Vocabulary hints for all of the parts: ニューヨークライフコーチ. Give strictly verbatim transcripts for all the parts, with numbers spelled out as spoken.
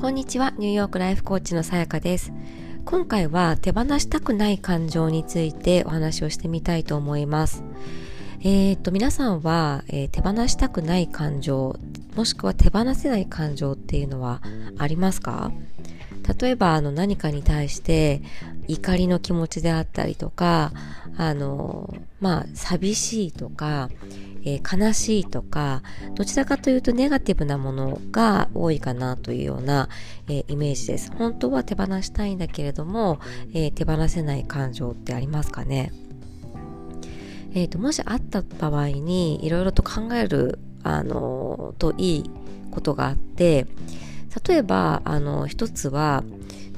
こんにちは、ニューヨークライフコーチのさやかです。今回は手放したくない感情についてお話をしてみたいと思います。えーと、皆さんは、えー、手放したくない感情、もしくは手放せない感情っていうのはありますか？例えばあの何かに対して怒りの気持ちであったりとか、あのまあ寂しいとか、えー、悲しいとか、どちらかというとネガティブなものが多いかなというような、えー、イメージです。本当は手放したいんだけれども、えー、手放せない感情ってありますかね？えーと、もしあった場合にいろいろと考える、あのー、といいことがあって、例えばあの一つは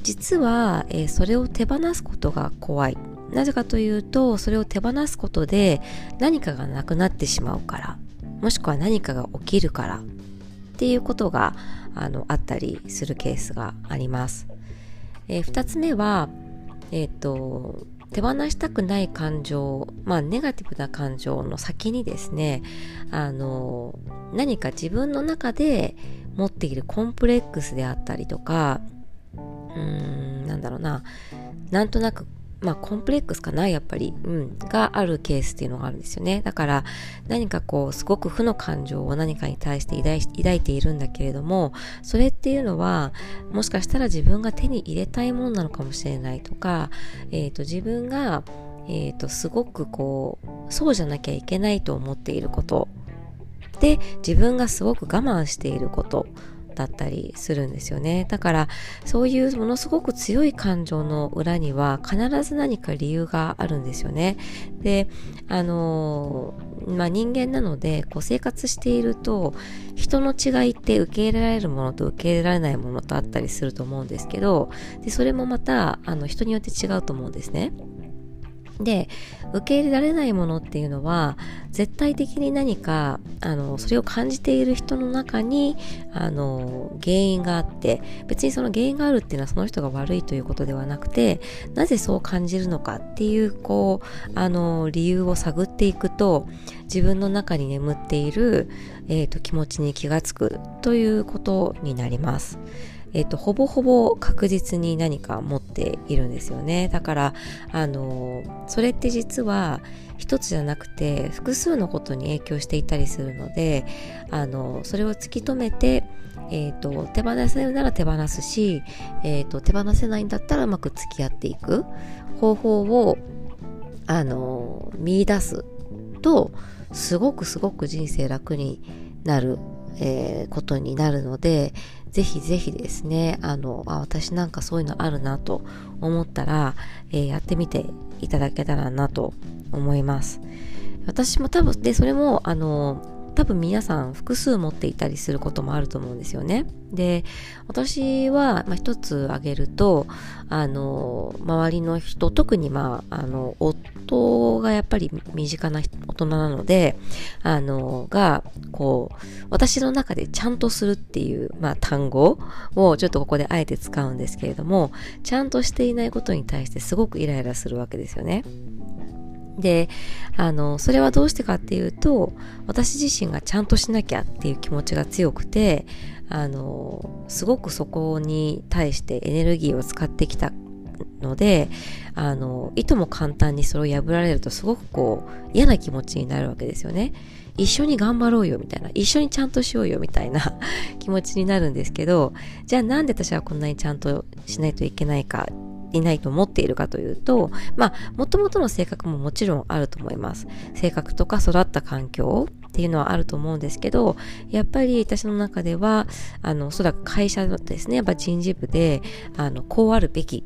実は、えー、それを手放すことが怖い。なぜかというと、それを手放すことで何かがなくなってしまうから、もしくは何かが起きるからっていうことが あの、あったりするケースがあります。えー、ふたつめは、えーと、手放したくない感情、まあネガティブな感情の先にですね、あの何か自分の中で持っているコンプレックスであったりとか、うーん、なんだろうな、なんとなく、まあコンプレックスかな、やっぱり、うん、があるケースっていうのがあるんですよね。だから何かこう、すごく負の感情を何かに対して抱い、抱いているんだけれども、それっていうのは、もしかしたら自分が手に入れたいものなのかもしれないとか、えっと、自分が、えっと、すごくこう、そうじゃなきゃいけないと思っていること。で、自分がすごく我慢していることだったりするんですよね。だからそういうものすごく強い感情の裏には必ず何か理由があるんですよね。で、あのー、まあ、人間なのでこう生活していると人の違いって受け入れられるものと受け入れられないものとあったりすると思うんですけど、でそれもまたあの人によって違うと思うんですね。で、受け入れられないものっていうのは絶対的に何かあのそれを感じている人の中にあの原因があって、別にその原因があるっていうのはその人が悪いということではなくて、なぜそう感じるのかっていうこうあの理由を探っていくと、自分の中に眠っている、えーと、気持ちに気がつくということになります。えっと、ほぼほぼ確実に何か持っているんですよね。だから、あの、それって実は一つじゃなくて複数のことに影響していたりするので、あの、それを突き止めて、えっと、手放せるなら手放すし、えっと、手放せないんだったらうまく付き合っていく方法を、あの、見出すと、すごくすごく人生楽になる、えー、ことになるので、ぜひぜひですね、あの、あ、私なんかそういうのあるなと思ったら、えー、やってみていただけたらなと思います。私も多分、で、それも、あの、多分皆さん複数持っていたりすることもあると思うんですよね。で、私は、まあ、一つ挙げると、あの、周りの人、特にまあ、あの、夫がやっぱり身近な大人なので、あの、が、こう、私の中でちゃんとするっていう、まあ、単語をちょっとここであえて使うんですけれども、ちゃんとしていないことに対してすごくイライラするわけですよね。で、あの、それはどうしてかっていうと、私自身がちゃんとしなきゃっていう気持ちが強くて、あの、すごくそこに対してエネルギーを使ってきたので、あの、いとも簡単にそれを破られるとすごくこう嫌な気持ちになるわけですよね。一緒に頑張ろうよみたいな、一緒にちゃんとしようよみたいな気持ちになるんですけど、じゃあなんで私はこんなにちゃんとしないといけないか、いないと思っているかというと、まあ、もともとの性格ももちろんあると思います。性格とか育った環境っていうのはあると思うんですけど、やっぱり私の中では、あの、おそらく会社のですね、やっぱ人事部で、あの、こうあるべき、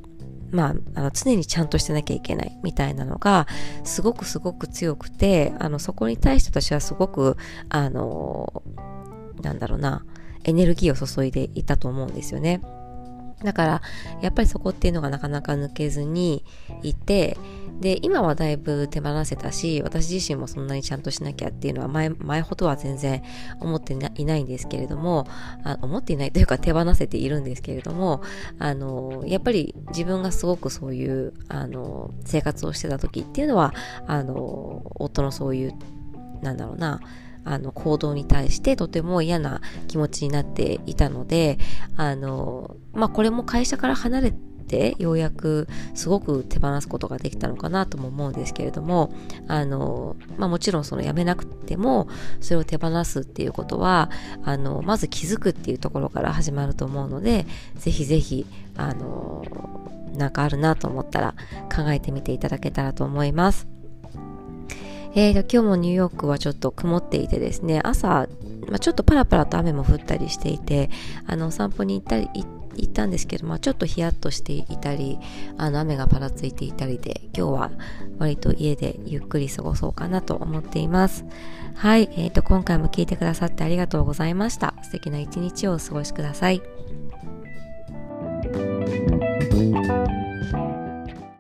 まあ、あの常にちゃんとしてなきゃいけないみたいなのがすごくすごく強くて、あのそこに対して私はすごくあのなんだろうなエネルギーを注いでいたと思うんですよね。だからやっぱりそこっていうのがなかなか抜けずにいて、で今はだいぶ手放せたし、私自身もそんなにちゃんとしなきゃっていうのは前前ほどは全然思っていないんですけれども、あ思っていないというか手放せているんですけれども、あのやっぱり自分がすごくそういうあの生活をしてた時っていうのは、あの夫のそういうなんだろうなあの行動に対してとても嫌な気持ちになっていたので、あの、まあ、これも会社から離れてようやくすごく手放すことができたのかなとも思うんですけれども、あの、まあ、もちろんその辞めなくてもそれを手放すっていうことは、あのまず気づくっていうところから始まると思うので、ぜひぜひあのなんかあるなと思ったら考えてみていただけたらと思います。えー、今日もニューヨークはちょっと曇っていてですね、朝、まあ、ちょっとパラパラと雨も降ったりしていて、あのお散歩に行ったり行ったんですけど、まあ、ちょっとヒヤッとしていたり、あの雨がパラついていたりで、今日は割と家でゆっくり過ごそうかなと思っています。はい、えーと、今回も聞いてくださってありがとうございました。素敵な一日をお過ごしください。